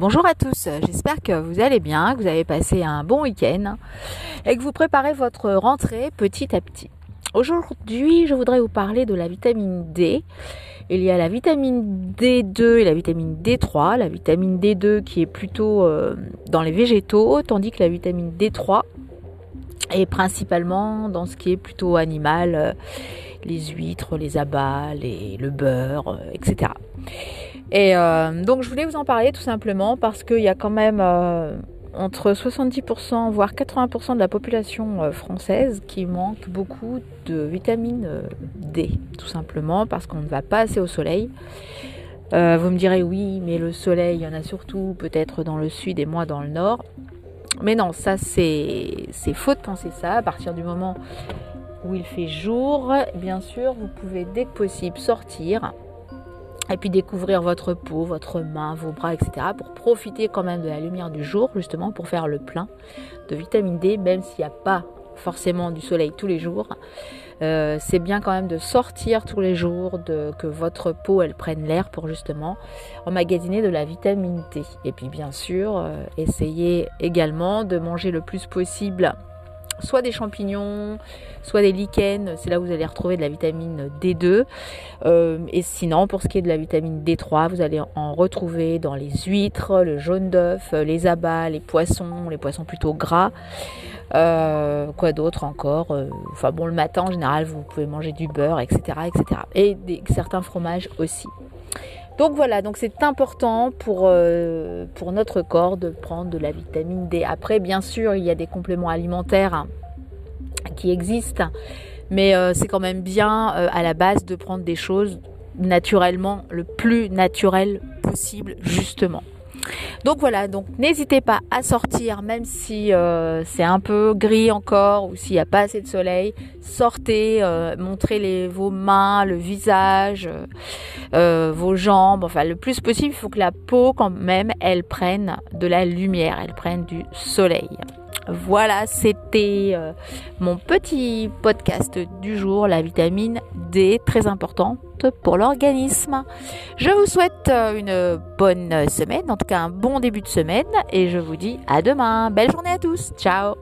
Bonjour à tous, j'espère que vous allez bien, que vous avez passé un bon week-end et que vous préparez votre rentrée petit à petit. Aujourd'hui, je voudrais vous parler de la vitamine D. Il y a la vitamine D2 et la vitamine D3. La vitamine D2 qui est plutôt dans les végétaux, tandis que la vitamine D3 est principalement dans ce qui est plutôt animal, les huîtres, les abats, le beurre, etc. Et donc je voulais vous en parler tout simplement parce qu'il y a quand même entre 70% voire 80% de la population française qui manque beaucoup de vitamine D, tout simplement parce qu'on ne va pas assez au soleil. Vous me direz oui, mais le soleil il y en a surtout peut-être dans le sud et moins dans le nord. Mais non, ça c'est faux de penser ça. À partir du moment où il fait jour, bien sûr, vous pouvez dès que possible sortir. Et puis découvrir votre peau, votre main, vos bras, etc. pour profiter quand même de la lumière du jour, justement pour faire le plein de vitamine D, même s'il n'y a pas forcément du soleil tous les jours. C'est bien quand même de sortir tous les jours, que votre peau elle prenne l'air pour justement emmagasiner de la vitamine D. Et puis bien sûr, essayez également de manger le plus possible soit des champignons, soit des lichens, c'est là où vous allez retrouver de la vitamine D2. Et sinon, pour ce qui est de la vitamine D3, vous allez en retrouver dans les huîtres, le jaune d'œuf, les abats, les poissons plutôt gras. Quoi d'autre encore ? Enfin bon, le matin en général, vous pouvez manger du beurre, etc. etc. et certains fromages aussi. Donc voilà, donc c'est important pour notre corps de prendre de la vitamine D. Après, bien sûr, il y a des compléments alimentaires qui existent, mais c'est quand même bien à la base de prendre des choses naturellement, le plus naturel possible, justement. Donc voilà, donc n'hésitez pas à sortir, même si c'est un peu gris encore ou s'il n'y a pas assez de soleil, sortez, montrez vos mains, le visage, vos jambes, enfin le plus possible, il faut que la peau quand même, elle prenne de la lumière, elle prenne du soleil. Voilà, c'était mon petit podcast du jour, la vitamine D, très importante pour l'organisme. Je vous souhaite une bonne semaine, en tout cas un bon début de semaine, et je vous dis à demain. Belle journée à tous, ciao!